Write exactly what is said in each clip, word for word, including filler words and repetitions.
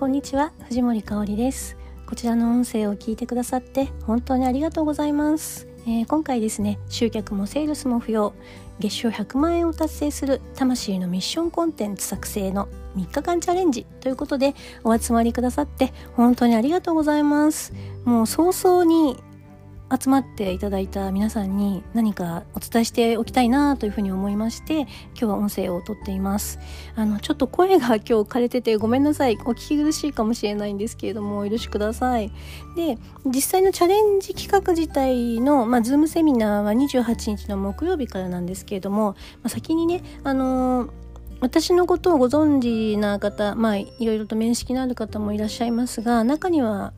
こんにちは、藤森香織です。こちらの音声を聞いてくださって本当にありがとうございます。えー、今回ですね、集客もセールスも不要、月商ひゃくまんえんを達成する魂のミッションコンテンツ作成のみっかかんチャレンジということでお集まりくださって本当にありがとうございます。もう早々に集まっていただいた皆さんに何かお伝えしておきたいなというふうに思いまして、今日は音声を撮っています。あのちょっと声が今日枯れててごめんなさい、お聞き苦しいかもしれないんですけれどもお許しください。で、実際のチャレンジ企画自体の、まあ、Zoom セミナーはにじゅうはちにちの木曜日からなんですけれども、まあ、先にね、あのー私のことをご存知な方、まあいろいろと面識のある方もいらっしゃいますが、中には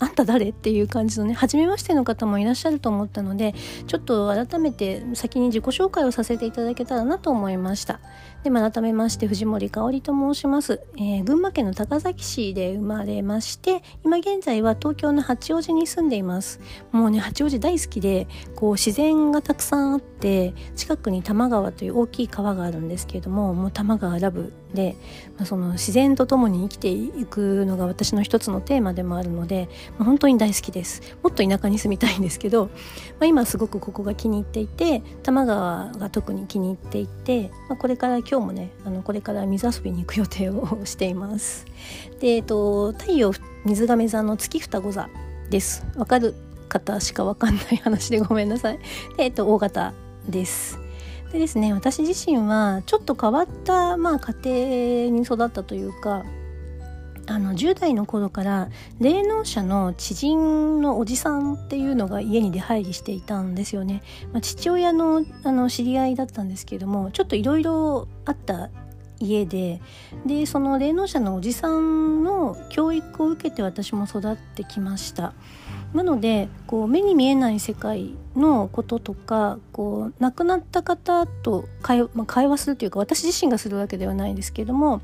あんた誰っていう感じのね、初めましての方もいらっしゃると思ったので、ちょっと改めて先に自己紹介をさせていただけたらなと思いました。で、改めまして藤森香織と申します。えー、群馬県の高崎市で生まれまして、今現在は東京の八王子に住んでいます。もうね、八王子大好きで、こう自然がたくさんあって、近くに多摩川という大きい川があるんですけれども、もう多摩川ラブで、まあ、その自然とともに生きていくのが私の一つのテーマでもあるので、まあ、本当に大好きです。もっと田舎に住みたいんですけど、まあ、今すごくここが気に入っていて、多摩川が特に気に入っていて、まあ、これから今日もね、あのこれから水遊びに行く予定をしています。で、えっと、太陽水亀座の月双子座です。わかる方しかわかんない話でごめんなさい。で、えっと、大型です。でですね、私自身はちょっと変わった、まあ、家庭に育ったというか、あのじゅう代の頃から霊能者の知人のおじさんっていうのが家に出入りしていたんですよね。まあ、父親の、あの知り合いだったんですけれども、ちょっといろいろあった家で、でその霊能者のおじさんの教育を受けて私も育ってきました。なので、こう目に見えない世界のこととか、こう亡くなった方と会話、まあ、会話するというか、私自身がするわけではないですけれども、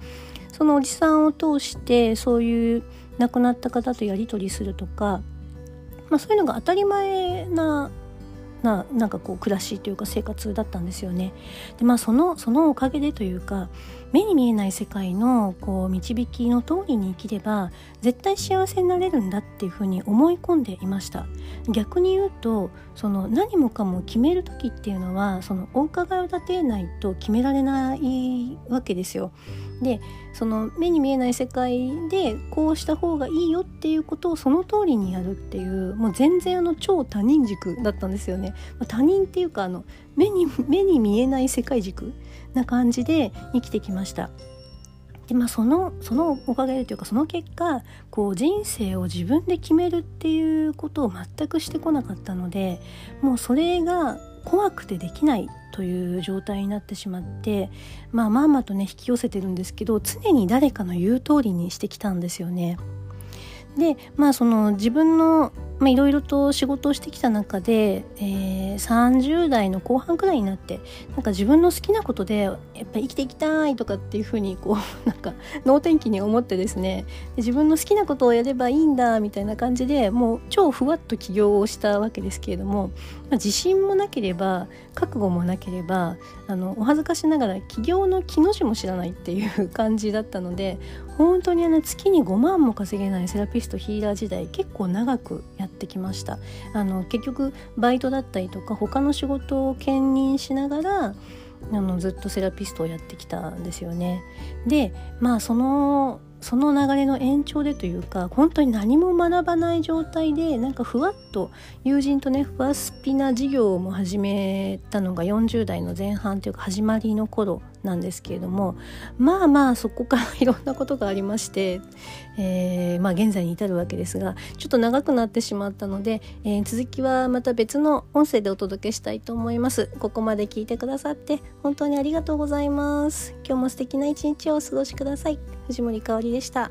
そのおじさんを通してそういう亡くなった方とやり取りするとか、まあ、そういうのが当たり前な、な、なんかこう暮らしというか生活だったんですよね。で、まあ、その、そのおかげでというか、目に見えない世界のこう導きの通りに生きれば絶対幸せになれるんだっていうふうに思い込んでいました。逆に言うと、その何もかも決める時っていうのは、そのお伺いを立てないと決められないわけですよ。で、その目に見えない世界でこうした方がいいよっていうことをその通りにやるっていう、もう全然あの超他人軸だったんですよね。他人っていうか、あの目に、目に見えない世界軸な感じで生きてきました。で、まあ、その、そのおかげでというか、その結果、こう人生を自分で決めるっていうことを全くしてこなかったので、もうそれが怖くてできないという状態になってしまって、まあ、まんまとね引き寄せてるんですけど、常に誰かの言う通りにしてきたんですよね。で、まあ、その自分のいろいろと仕事をしてきた中で、えー、さんじゅう代の後半くらいになって、なんか自分の好きなことでやっぱり生きていきたいとかっていうふうに、こうなんか能天気に思ってですね、で自分の好きなことをやればいいんだみたいな感じで、もう超ふわっと起業をしたわけですけれども、まあ、自信もなければ覚悟もなければ、あのお恥ずかしながら起業の木の字も知らないっていう感じだったので、本当にあの月にごまんも稼げないセラピストヒーラー時代結構長くやってってきました。あの結局バイトだったりとか他の仕事を兼任しながら、あのずっとセラピストをやってきたんですよね。で、まあそのその流れの延長でというか、本当に何も学ばない状態で、なんかふわっと友人とねふわスピな事業も始めたのがよんじゅう代の前半というか始まりの頃なんですけれども、まあまあそこからいろんなことがありまして、えー、まあ現在に至るわけですが、ちょっと長くなってしまったので、えー、続きはまた別の音声でお届けしたいと思います。ここまで聞いてくださって本当にありがとうございます。今日も素敵な一日をお過ごしください。藤森香織でした。